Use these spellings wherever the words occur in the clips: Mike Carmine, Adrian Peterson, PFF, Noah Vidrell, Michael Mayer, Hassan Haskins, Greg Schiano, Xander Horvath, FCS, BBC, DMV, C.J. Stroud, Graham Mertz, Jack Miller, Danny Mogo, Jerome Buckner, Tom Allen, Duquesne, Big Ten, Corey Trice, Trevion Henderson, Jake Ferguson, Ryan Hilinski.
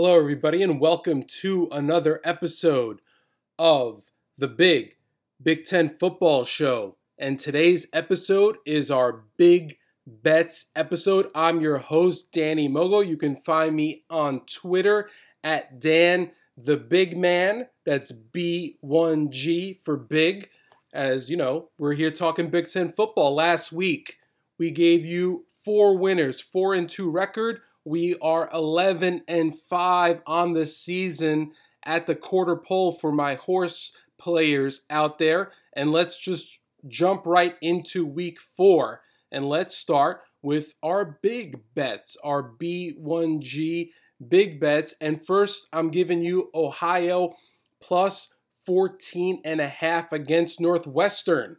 Hello, everybody, and welcome to another episode of the Big Ten Football Show. And today's episode is our Big Bets episode. I'm your host, Danny Mogo. You can find me on Twitter at Dan the Big Man. That's B1G for big. As you know, we're here talking Big Ten football. Last week, we gave you four winners, 4-2 record. We are 11-5 on the season at the quarter pole for my horse players out there. And let's just jump right into week four. And let's start with our big bets, our B1G big bets. And first, I'm giving you Ohio plus 14.5 against Northwestern.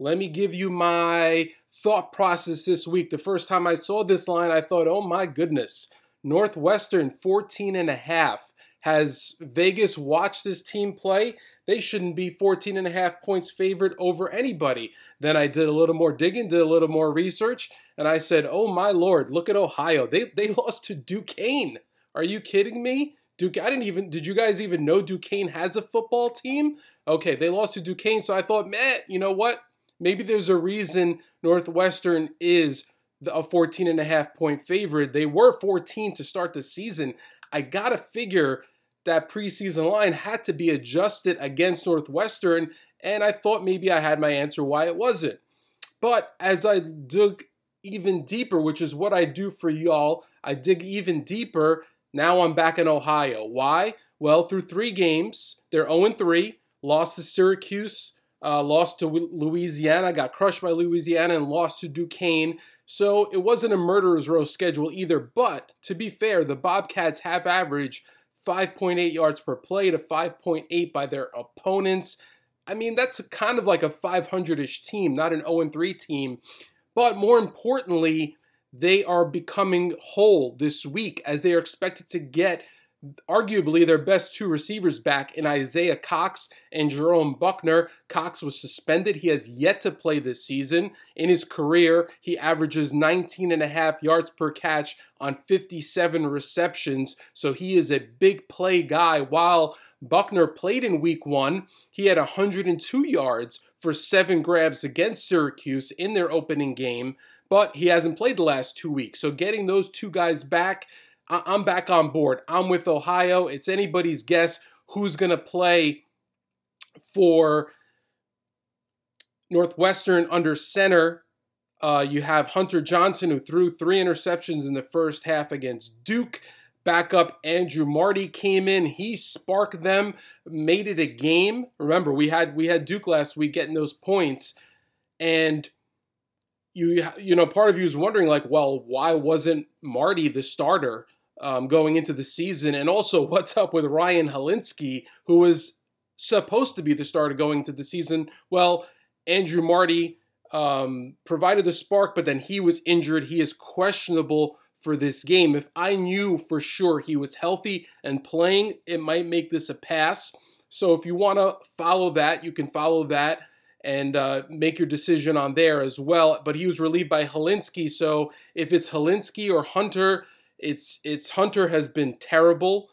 Let me give you my thought process this week. The first time I saw this line, I thought, oh my goodness, Northwestern 14.5. Has Vegas watched this team play? They shouldn't be 14.5 points favored over anybody. Then I did a little more digging, did a little more research, and I said, oh my Lord, look at Ohio. They lost to Duquesne. Are you kidding me? Did you guys even know Duquesne has a football team? Okay, they lost to Duquesne, so I thought, man, you know what? Maybe there's a reason Northwestern is a 14.5 point favorite. They were 14 to start the season. I got to figure that preseason line had to be adjusted against Northwestern, and I thought maybe I had my answer why it wasn't. But as I dug even deeper, which is what I do for y'all, I dig even deeper. Now I'm back in Ohio. Why? Well, through three games, they're 0-3, lost to Syracuse, lost to Louisiana, got crushed by Louisiana, and lost to Duquesne. So it wasn't a murderer's row schedule either. But to be fair, the Bobcats have averaged 5.8 yards per play to 5.8 by their opponents. I mean, that's kind of like a 500-ish team, not an 0-3 team. But more importantly, they are becoming whole this week as they are expected to get arguably their best two receivers back in Isaiah Cox and Jerome Buckner. Cox was suspended. He has yet to play this season. In his career, he averages 19.5 yards per catch on 57 receptions, so he is a big play guy. While Buckner played in week one, he had 102 yards for 7 grabs against Syracuse in their opening game, but he hasn't played the last 2 weeks, so getting those two guys back, I'm back on board. I'm with Ohio. It's anybody's guess who's going to play for Northwestern under center. You have Hunter Johnson, who threw 3 interceptions in the first half against Duke. Backup Andrew Marty came in. He sparked them, made it a game. Remember, we had Duke last week getting those points, and you know, part of you is wondering, like, well, why wasn't Marty the starter going into the season? And also, what's up with Ryan Hilinski, who was supposed to be the starter going into the season? Well, Andrew Marty provided the spark, but then he was injured. He is questionable for this game. If I knew for sure he was healthy and playing, it might make this a pass. So if you want to follow that, you can follow that and make your decision on there as well. But he was relieved by Hilinski, so if it's Hilinski or Hunter, it's Hunter has been terrible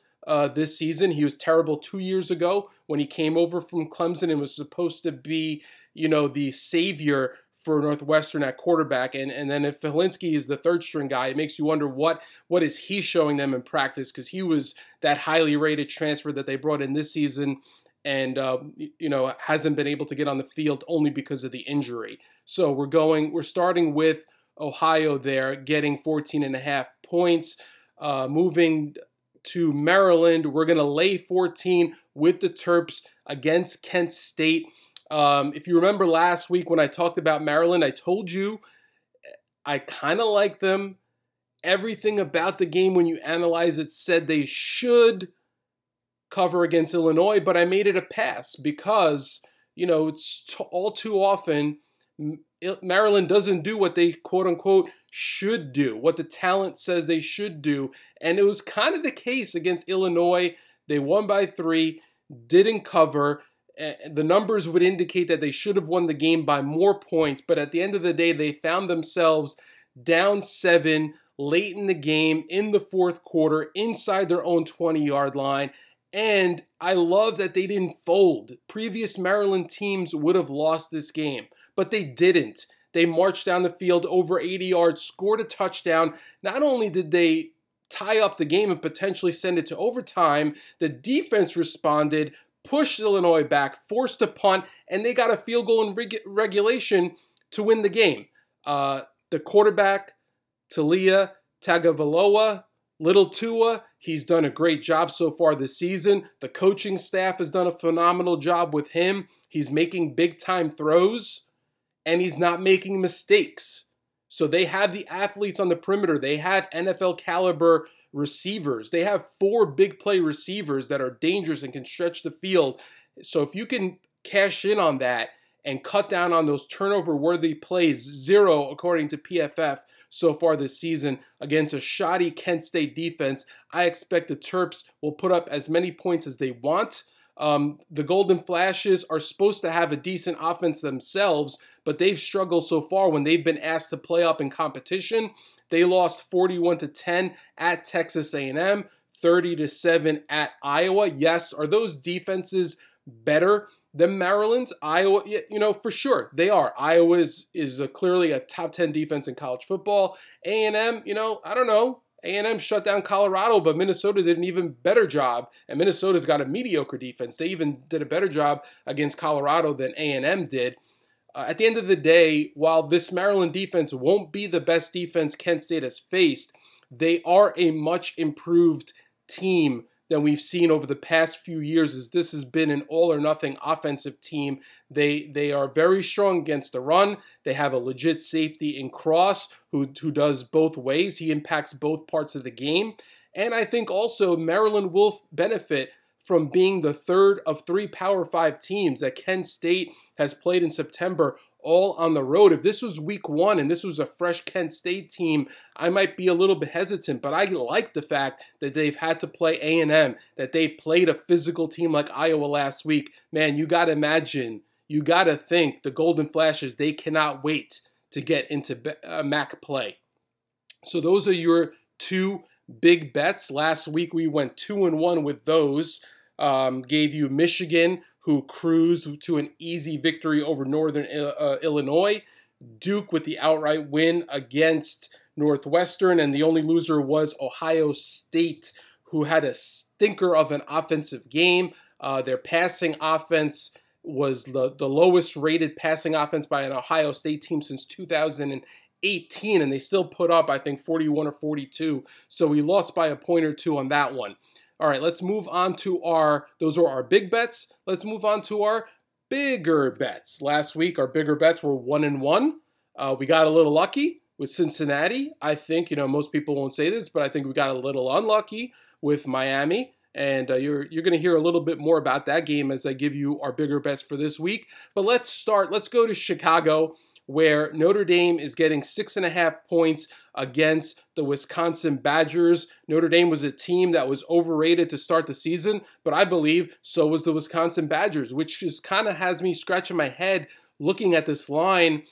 this season. He was terrible 2 years ago when he came over from Clemson and was supposed to be, you know, the savior for Northwestern at quarterback. And then if Hilinski is the third-string guy, it makes you wonder what is he showing them in practice, because he was that highly rated transfer that they brought in this season, and you know, hasn't been able to get on the field only because of the injury. So we're starting with Ohio there, getting 14.5 points. Moving to Maryland, we're going to lay 14 with the Terps against Kent State. If you remember last week when I talked about Maryland, I told you I kind of like them. Everything about the game, when you analyze it, said they should cover against Illinois, but I made it a pass because, you know, it's all too often Maryland doesn't do what they quote-unquote should do, what the talent says they should do, and it was kind of the case against Illinois. They won by 3, didn't cover. The numbers would indicate that they should have won the game by more points, but at the end of the day, they found themselves down 7, late in the game, in the fourth quarter, inside their own 20-yard line. And I love that they didn't fold. Previous Maryland teams would have lost this game, but they didn't. They marched down the field over 80 yards, scored a touchdown. Not only did they tie up the game and potentially send it to overtime, the defense responded, pushed Illinois back, forced a punt, and they got a field goal in regulation to win the game. The quarterback, Talia Tagavaloa, Little Tua, he's done a great job so far this season. The coaching staff has done a phenomenal job with him. He's making big-time throws, and he's not making mistakes. So they have the athletes on the perimeter. They have NFL-caliber receivers. They have four big-play receivers that are dangerous and can stretch the field. So if you can cash in on that and cut down on those turnover-worthy plays, 0 according to PFF, so far this season against a shoddy Kent State defense, I expect the Terps will put up as many points as they want. The Golden Flashes are supposed to have a decent offense themselves, but they've struggled so far when they've been asked to play up in competition. They lost 41-10 at Texas A&M, 30-7 at Iowa. Yes, are those defenses better than Maryland? Iowa, you know, for sure, they are. Iowa is clearly a top 10 defense in college football. A&M, you know, I don't know. A&M shut down Colorado, but Minnesota did an even better job, and Minnesota's got a mediocre defense. They even did a better job against Colorado than A&M did. At the end of the day, while this Maryland defense won't be the best defense Kent State has faced, they are a much improved team than we've seen over the past few years, as this has been an all-or-nothing offensive team. They are very strong against the run. They have a legit safety in Cross, who does both ways. He impacts both parts of the game. And I think also Maryland will benefit from being the third of three Power 5 teams that Kent State has played in September, all on the road. If this was week one and this was a fresh Kent State team, I might be a little bit hesitant, but I like the fact that they've had to play A&M, that they played a physical team like Iowa last week. Man, you got to imagine, you got to think the Golden Flashes, they cannot wait to get into MAC play. So those are your two big bets. Last week we went 2-1 with those. Gave you Michigan, who cruised to an easy victory over Northern Illinois. Duke with the outright win against Northwestern. And the only loser was Ohio State, who had a stinker of an offensive game. Their passing offense was the lowest rated passing offense by an Ohio State team since 2018. And they still put up, I think, 41 or 42. So we lost by a point or two on that one. All right, let's move on to those are our big bets. Let's move on to our bigger bets. Last week, our bigger bets were 1-1. We got a little lucky with Cincinnati. I think, you know, most people won't say this, but I think we got a little unlucky with Miami. And you're going to hear a little bit more about that game as I give you our bigger bets for this week. But let's start. Let's go to Chicago, where Notre Dame is getting 6.5 points against the Wisconsin Badgers. Notre Dame was a team that was overrated to start the season, but I believe so was the Wisconsin Badgers, which just kind of has me scratching my head looking at this line.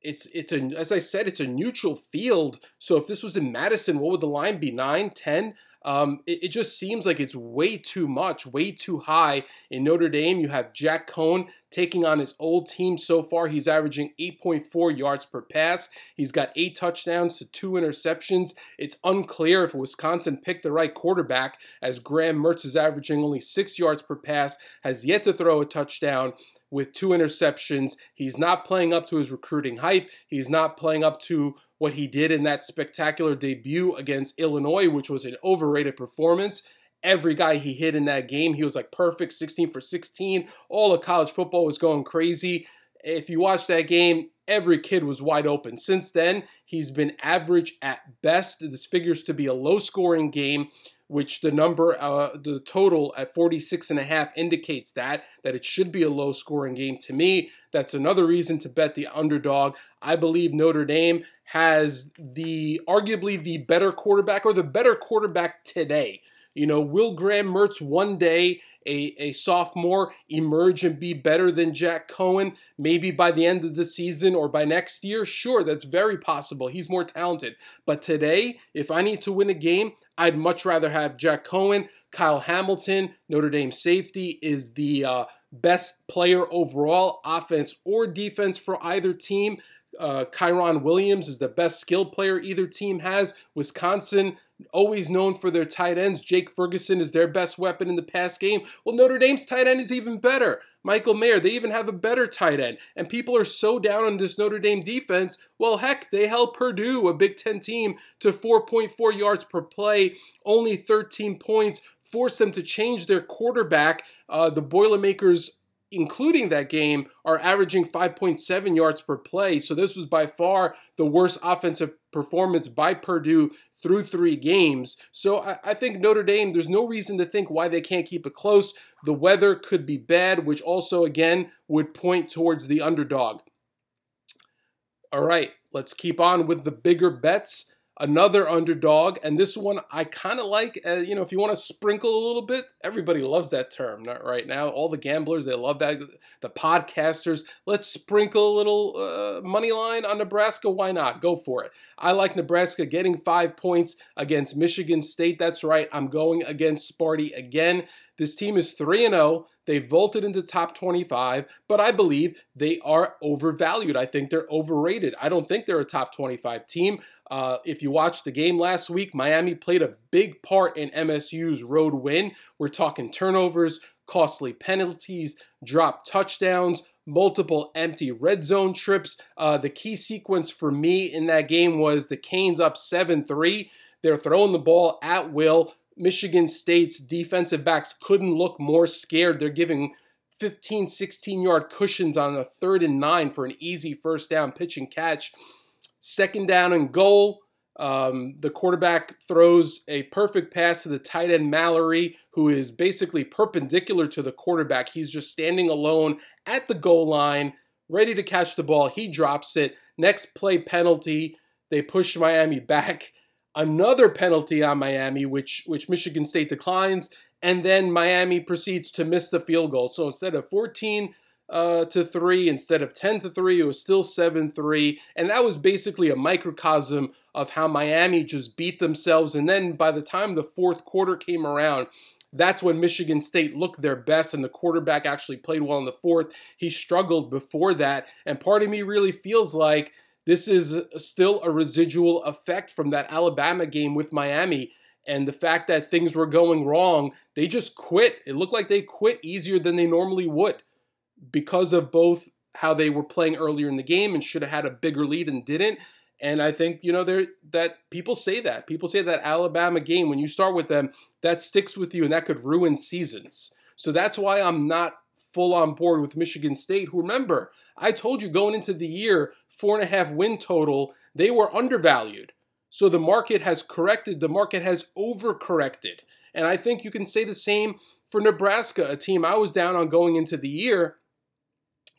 It's as I said, it's a neutral field. So if this was in Madison, what would the line be? 9, 10? It just seems like it's way too much, way too high. In Notre Dame, you have Jack Cohn taking on his old team so far. He's averaging 8.4 yards per pass. He's got 8 touchdowns to 2 interceptions. It's unclear if Wisconsin picked the right quarterback, as Graham Mertz is averaging only 6 yards per pass, has yet to throw a touchdown, with 2 interceptions. He's not playing up to his recruiting hype. He's not playing up to what he did in that spectacular debut against Illinois, which was an overrated performance. Every guy he hit in that game, he was like perfect, 16 for 16. All of college football was going crazy. If you watch that game, every kid was wide open. Since then, he's been average at best. This figures to be a low-scoring game, which the number, the total at 46.5 indicates that it should be a low-scoring game. To me, that's another reason to bet the underdog. I believe Notre Dame has arguably the better quarterback today. You know, will Graham Mertz one day a sophomore, emerge and be better than Jack Cohn, maybe by the end of the season or by next year? Sure, that's very possible. He's more talented. But today, if I need to win a game, I'd much rather have Jack Cohn. Kyle Hamilton, Notre Dame safety, is the best player overall, offense or defense for either team. Kyron Williams is the best skilled player either team has. Wisconsin, always known for their tight ends. Jake Ferguson is their best weapon in the pass game. Well, Notre Dame's tight end is even better. Michael Mayer, they even have a better tight end. And people are so down on this Notre Dame defense. Well, heck, they held Purdue, a Big Ten team, to 4.4 yards per play, only 13 points, forced them to change their quarterback. The Boilermakers, including that game, are averaging 5.7 yards per play. So this was by far the worst offensive performance by Purdue through 3 games. So I think Notre Dame, there's no reason to think why they can't keep it close. The weather could be bad, which also, again, would point towards the underdog. All right, let's keep on with the bigger bets. Another underdog, and this one I kind of like, you know, if you want to sprinkle a little bit, everybody loves that term right now. All the gamblers, they love that. The podcasters, let's sprinkle a little money line on Nebraska. Why not? Go for it. I like Nebraska getting 5 points against Michigan State. That's right. I'm going against Sparty again. This team is 3-0. They vaulted into top 25, but I believe they are overvalued. I think they're overrated. I don't think they're a top 25 team. If you watched the game last week, Miami played a big part in MSU's road win. We're talking turnovers, costly penalties, dropped touchdowns, multiple empty red zone trips. The key sequence for me in that game was the Canes up 7-3. They're throwing the ball at will. Michigan State's defensive backs couldn't look more scared. They're giving 15, 16-yard cushions on a 3rd and 9 for an easy first down pitch and catch. 2nd down and goal. The quarterback throws a perfect pass to the tight end Mallory, who is basically perpendicular to the quarterback. He's just standing alone at the goal line, ready to catch the ball. He drops it. Next play, penalty. They push Miami back. Another penalty on Miami, which Michigan State declines, and then Miami proceeds to miss the field goal. So instead of 14 to 3, instead of 10 to 3, it was still 7-3. And that was basically a microcosm of how Miami just beat themselves. And then by the time the 4th quarter came around, that's when Michigan State looked their best, and the quarterback actually played well in the 4th. He struggled before that. And part of me really feels like this is still a residual effect from that Alabama game with Miami and the fact that things were going wrong. They just quit. It looked like they quit easier than they normally would because of both how they were playing earlier in the game and should have had a bigger lead and didn't. And I think, you know, that people say that. People say that Alabama game, when you start with them, that sticks with you and that could ruin seasons. So that's why I'm not full on board with Michigan State, who, remember, I told you going into the year, 4.5 win total, they were undervalued. So the market has corrected. The market has overcorrected. And I think you can say the same for Nebraska, a team I was down on going into the year,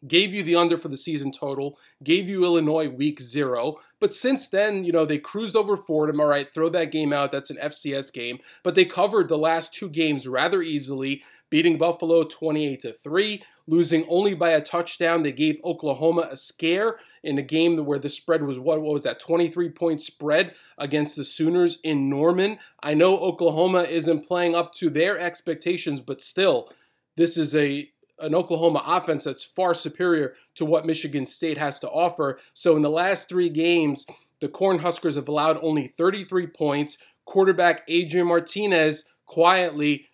gave you the under for the season total, gave you Illinois week 0. But since then, you know, they cruised over Fordham. All right, throw that game out. That's an FCS game. But they covered the last 2 games rather easily, beating Buffalo 28-3, losing only by a touchdown. They gave Oklahoma a scare in a game where the spread was, what was that, 23-point spread against the Sooners in Norman. I know Oklahoma isn't playing up to their expectations, but still, this is an Oklahoma offense that's far superior to what Michigan State has to offer. So in the last 3 games, the Cornhuskers have allowed only 33 points. Quarterback Adrian Martinez quietly,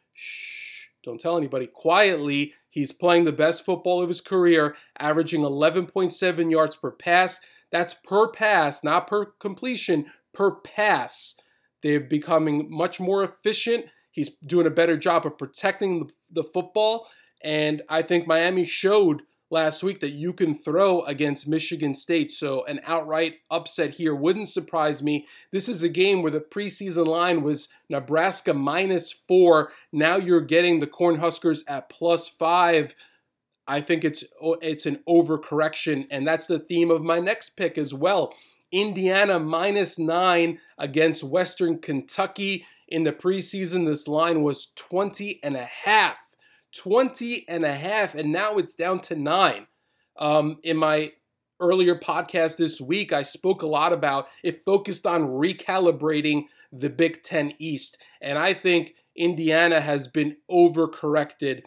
don't tell anybody, quietly, he's playing the best football of his career, averaging 11.7 yards per pass. That's per pass, not per completion, per pass. They're becoming much more efficient. He's doing a better job of protecting the football. And I think Miami showed last week that you can throw against Michigan State. So an outright upset here wouldn't surprise me. This is a game where the preseason line was Nebraska -4. Now you're getting the Cornhuskers at +5. I think it's an overcorrection, and that's the theme of my next pick as well. Indiana -9 against Western Kentucky. In the preseason, this line was 20.5. 20.5, and now it's down to 9. In my earlier podcast this week, I spoke a lot about it, focused on recalibrating the Big Ten East, and I think Indiana has been overcorrected.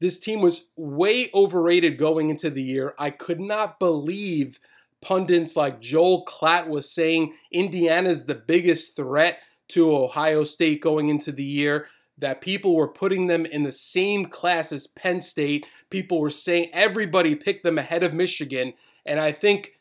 This team was way overrated going into the year. I could not believe pundits like Joel Klatt was saying Indiana's the biggest threat to Ohio State going into the year, that people were putting them in the same class as Penn State. People were saying everybody picked them ahead of Michigan, and I think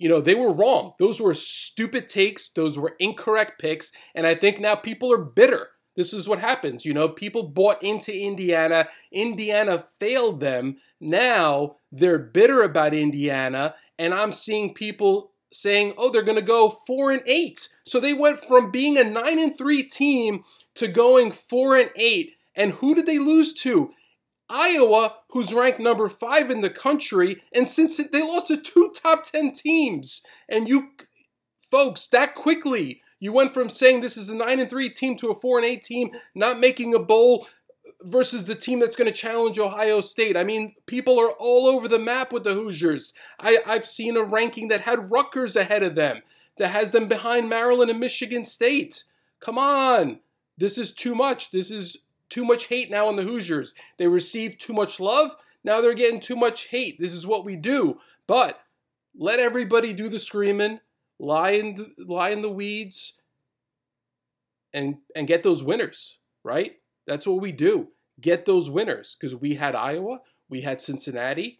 they were wrong. Those were stupid takes. Those were incorrect picks, and I think now people are bitter. This is what happens. People bought into Indiana. Indiana failed them. Now they're bitter about Indiana, and I'm seeing people saying, they're going to go 4-8. So they went from being a 9-3 team to going 4-8. And who did they lose to? Iowa, who's ranked number 5 in the country, and since they lost to 2 top 10 teams. And you folks, that quickly, you went from saying this is a 9-3 team to a 4-8 team, not making a bowl versus the team that's going to challenge Ohio State. I mean, people are all over the map with the Hoosiers. I've seen a ranking that had Rutgers ahead of them, that has them behind Maryland and Michigan State. Come on. This is too much. This is too much hate now on the Hoosiers. They received too much love. Now they're getting too much hate. This is what we do. But let everybody do the screaming. Lie in the weeds and get those winners, right? That's what we do. Get those winners, because we had Iowa, we had Cincinnati.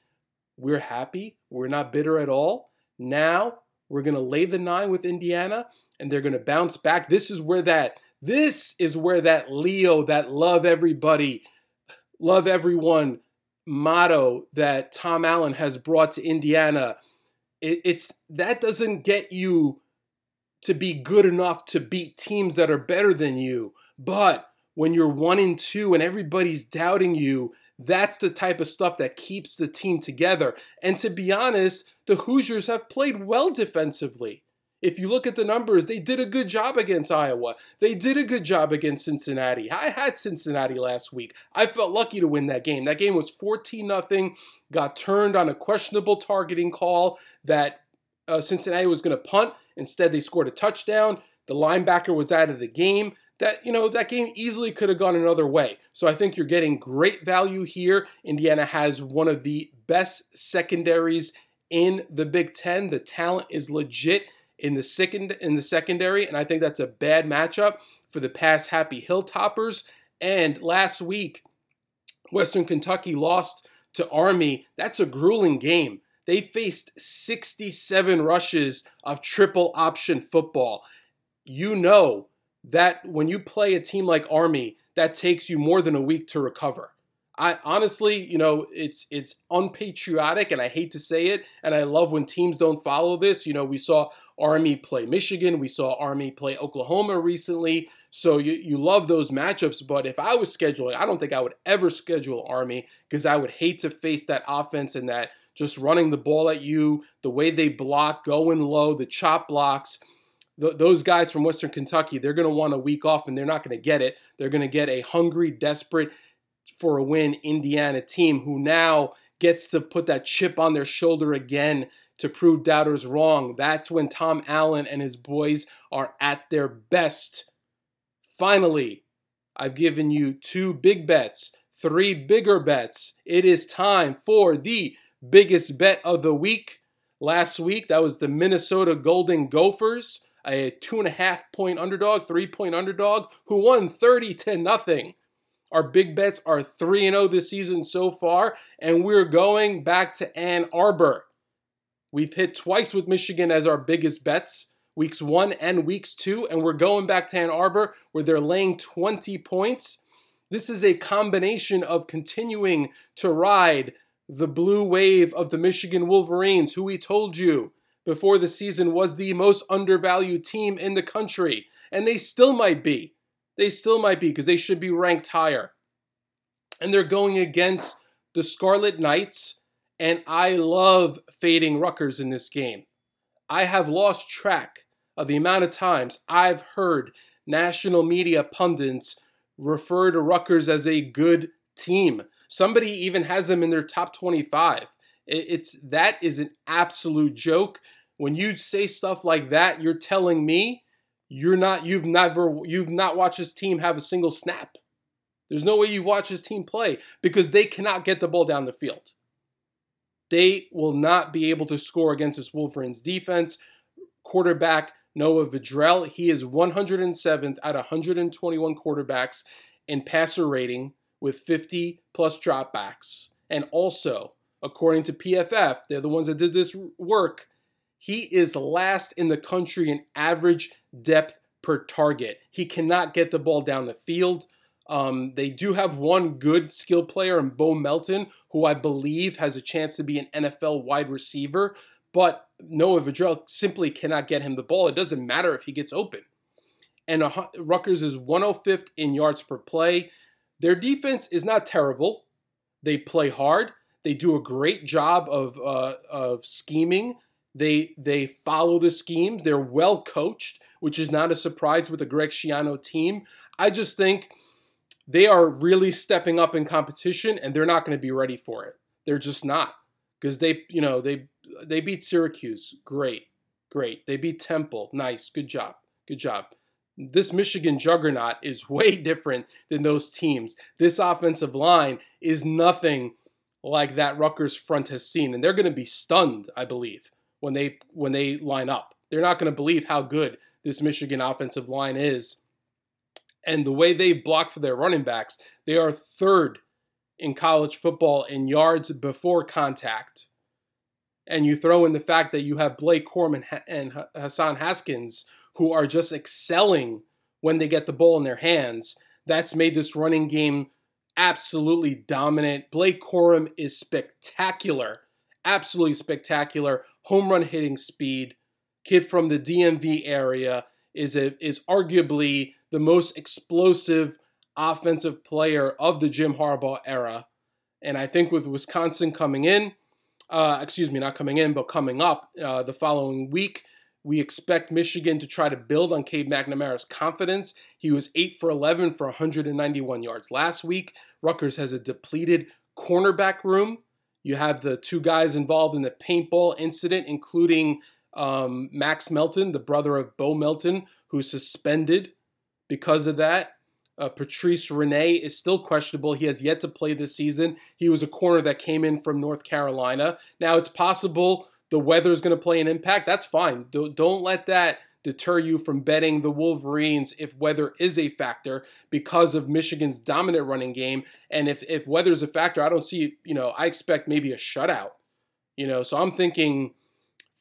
We're happy. We're not bitter at all. Now we're going to lay the 9 with Indiana, and they're going to bounce back. This is where that Leo, that love everybody, love everyone motto that Tom Allen has brought to Indiana, it's that doesn't get you to be good enough to beat teams that are better than you. But when you're 1-2 and everybody's doubting you, that's the type of stuff that keeps the team together. And to be honest, the Hoosiers have played well defensively. If you look at the numbers, they did a good job against Iowa. They did a good job against Cincinnati. I had Cincinnati last week. I felt lucky to win that game. That game was 14-0, got turned on a questionable targeting call that Cincinnati was going to punt. Instead, they scored a touchdown. The linebacker was out of the game. That game easily could have gone another way. So I think you're getting great value here. Indiana has one of the best secondaries in the Big Ten. The talent is legit in the secondary, and I think that's a bad matchup for the past happy Hilltoppers. And last week, Western Kentucky lost to Army. That's a grueling game. They faced 67 rushes of triple option football. You know that when you play a team like Army, that takes you more than a week to recover. I honestly, it's unpatriotic, and I hate to say it, and I love when teams don't follow this. We saw Army play Michigan. We saw Army play Oklahoma recently. So you love those matchups, but if I was scheduling, I don't think I would ever schedule Army, because I would hate to face that offense and that just running the ball at you, the way they block, going low, the chop blocks. Those guys from Western Kentucky, they're going to want a week off, and they're not going to get it. They're going to get a hungry, desperate for a win Indiana team, who now gets to put that chip on their shoulder again to prove doubters wrong. That's when Tom Allen and his boys are at their best. Finally, I've given you 2 big bets, 3 bigger bets. It is time for the biggest bet of the week. Last week, that was the Minnesota Golden Gophers, a 2.5-point underdog, 3-point underdog, who won 30-0. Our big bets are 3-0 this season so far, and we're going back to Ann Arbor. We've hit twice with Michigan as our biggest bets, weeks 1 and weeks 2, and we're going back to Ann Arbor, where they're laying 20 points. This is a combination of continuing to ride the blue wave of the Michigan Wolverines, who we told you before the season was the most undervalued team in the country, and they still might be. They still might be, because they should be ranked higher. And they're going against the Scarlet Knights, and I love fading Rutgers in this game. I have lost track of the amount of times I've heard national media pundits refer to Rutgers as a good team. Somebody even has them in their top 25. That is an absolute joke. When you say stuff like that, you're telling me you've not watched this team have a single snap. There's no way you watch this team play because they cannot get the ball down the field. They will not be able to score against this Wolverines defense. Quarterback Noah Vidrell, he is 107th out of 121 quarterbacks in passer rating with 50 plus dropbacks. And also, according to PFF, they're the ones that did this work, he is last in the country in average depth per target. He cannot get the ball down the field. They do have one good skill player in Bo Melton, who I believe has a chance to be an NFL wide receiver, but Noah Vidrell simply cannot get him the ball. It doesn't matter if he gets open. And Rutgers is 105th in yards per play. Their defense is not terrible. They play hard. They do a great job of scheming. They follow the schemes. They're well coached, which is not a surprise with the Greg Schiano team. I just think they are really stepping up in competition, and they're not going to be ready for it. They're just not, because they beat Syracuse. Great. They beat Temple. Nice. Good job. This Michigan juggernaut is way different than those teams. This offensive line is nothing like that Rutgers front has seen, and they're going to be stunned, I believe, when they line up. They're not going to believe how good this Michigan offensive line is. And the way they block for their running backs, they are third in college football in yards before contact. And you throw in the fact that you have Blake Corum and Hassan Haskins, who are just excelling when they get the ball in their hands. That's made this running game absolutely dominant. Blake Corum is spectacular. Absolutely spectacular. Home run hitting speed. Kid from the DMV area is arguably the most explosive offensive player of the Jim Harbaugh era. And I think with Wisconsin coming up the following week, we expect Michigan to try to build on Cade McNamara's confidence. He was 8 for 11 for 191 yards last week. Rutgers has a depleted cornerback room. You have the two guys involved in the paintball incident, including Max Melton, the brother of Bo Melton, who's suspended because of that. Patrice Renee is still questionable. He has yet to play this season. He was a corner that came in from North Carolina. Now, it's possible the weather is going to play an impact. That's fine. Don't let that deter you from betting the Wolverines if weather is a factor because of Michigan's dominant running game. And if weather is a factor, I don't see, I expect maybe a shutout. So I'm thinking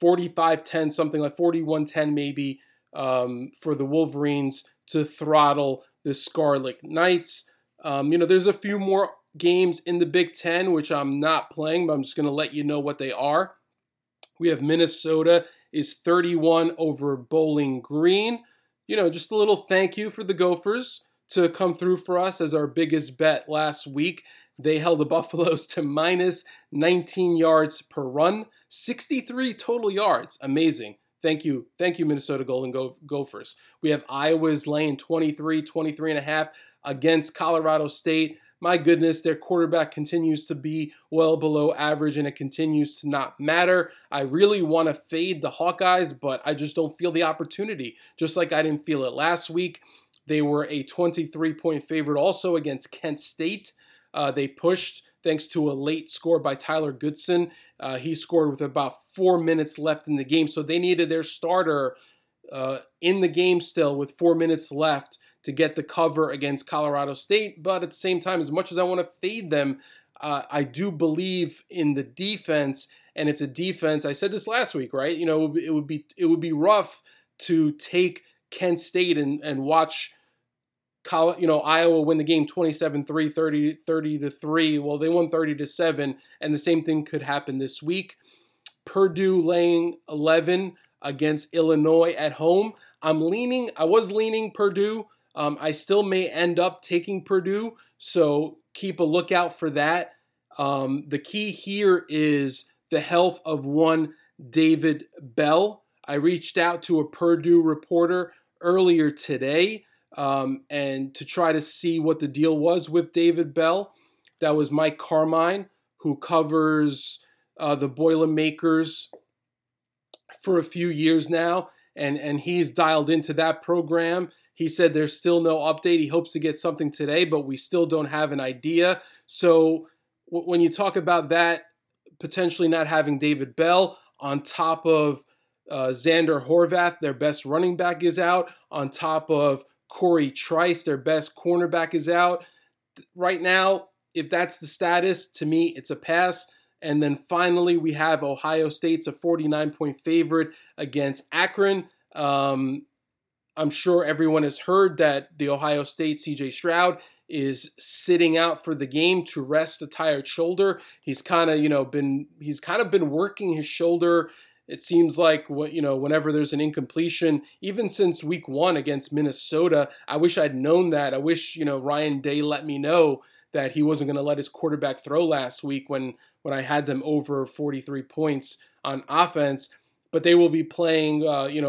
45-10, something like 41-10 maybe for the Wolverines to throttle the Scarlet Knights. There's a few more games in the Big Ten, which I'm not playing, but I'm just going to let you know what they are. We have Minnesota is 31 over Bowling Green. Just a little thank you for the Gophers to come through for us as our biggest bet last week. They held the Buffaloes to minus 19 yards per run, 63 total yards. Amazing. Thank you, Minnesota Golden Gophers. We have Iowa's laying 23.5 against Colorado State. My goodness, their quarterback continues to be well below average, and it continues to not matter. I really want to fade the Hawkeyes, but I just don't feel the opportunity, just like I didn't feel it last week. They were a 23-point favorite also against Kent State. They pushed thanks to a late score by Tyler Goodson. He scored with about 4 minutes left in the game, so they needed their starter in the game still with 4 minutes left to get the cover against Colorado State. But at the same time, as much as I want to fade them, I do believe in the defense. And if the defense, I said this last week, right? It would be rough to take Kent State and watch Iowa win the game 27-3, 30-3. Well, they won 30-7, and the same thing could happen this week. Purdue laying 11 against Illinois at home. I was leaning Purdue. I still may end up taking Purdue, so keep a lookout for that. The key here is the health of one David Bell. I reached out to a Purdue reporter earlier today, and to try to see what the deal was with David Bell. That was Mike Carmine, who covers the Boilermakers for a few years now, and he's dialed into that program. He said there's still no update. He hopes to get something today, but we still don't have an idea. So when you talk about that, potentially not having David Bell on top of Xander Horvath, their best running back is out, on top of Corey Trice, their best cornerback is out. Right now, if that's the status, to me, it's a pass. And then finally, we have Ohio State's a 49-point favorite against Akron. I'm sure everyone has heard that the Ohio State C.J. Stroud is sitting out for the game to rest a tired shoulder. He's kind of been working his shoulder. It seems like whenever there's an incompletion, even since week one against Minnesota. I wish I'd known that. I wish Ryan Day let me know that he wasn't going to let his quarterback throw last week when I had them over 43 points on offense. But they will be playing,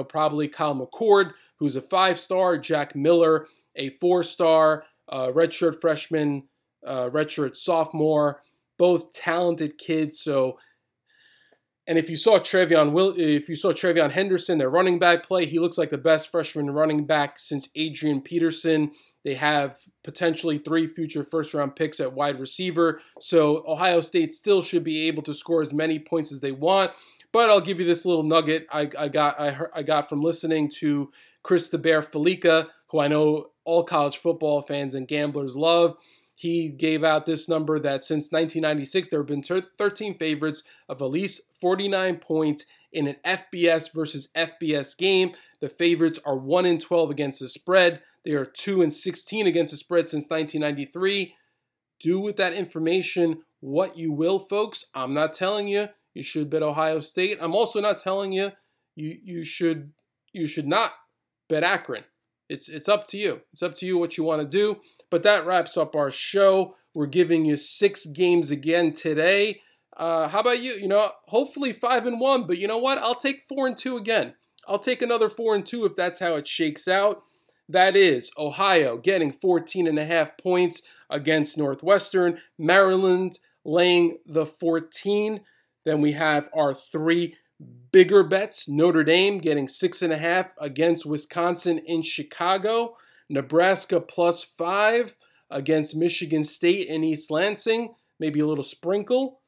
probably Kyle McCord, who's a 5-star, Jack Miller, a 4-star, redshirt freshman, redshirt sophomore, both talented kids. So, and if you saw Trevion Henderson, their running back play, he looks like the best freshman running back since Adrian Peterson. They have potentially 3 future first-round picks at wide receiver. So Ohio State still should be able to score as many points as they want. But I'll give you this little nugget I got from listening to Chris the Bear Felica, who I know all college football fans and gamblers love. He gave out this number that since 1996, there have been 13 favorites of at least 49 points in an FBS versus FBS game. The favorites are 1-12 against the spread. They are 2-16 against the spread since 1993. Do with that information what you will, folks. I'm not telling you you should bet Ohio State. I'm also not telling you you should not bet Akron. It's up to you. It's up to you what you want to do. But that wraps up our show. We're giving you 6 games again today. How about you? Hopefully 5-1. But you know what? I'll take 4-2 again. I'll take another 4-2 if that's how it shakes out. That is Ohio getting 14.5 points against Northwestern. Maryland laying the 14. Then we have our 3 bigger bets. Notre Dame getting 6.5 against Wisconsin in Chicago. Nebraska plus 5 against Michigan State in East Lansing. Maybe a little sprinkle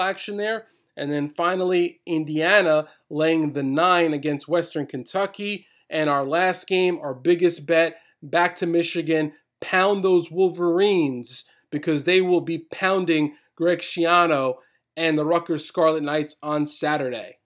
action there. And then finally, Indiana laying the 9 against Western Kentucky. And our last game, our biggest bet, back to Michigan. Pound those Wolverines, because they will be pounding Greg Schiano and the Rutgers Scarlet Knights on Saturday.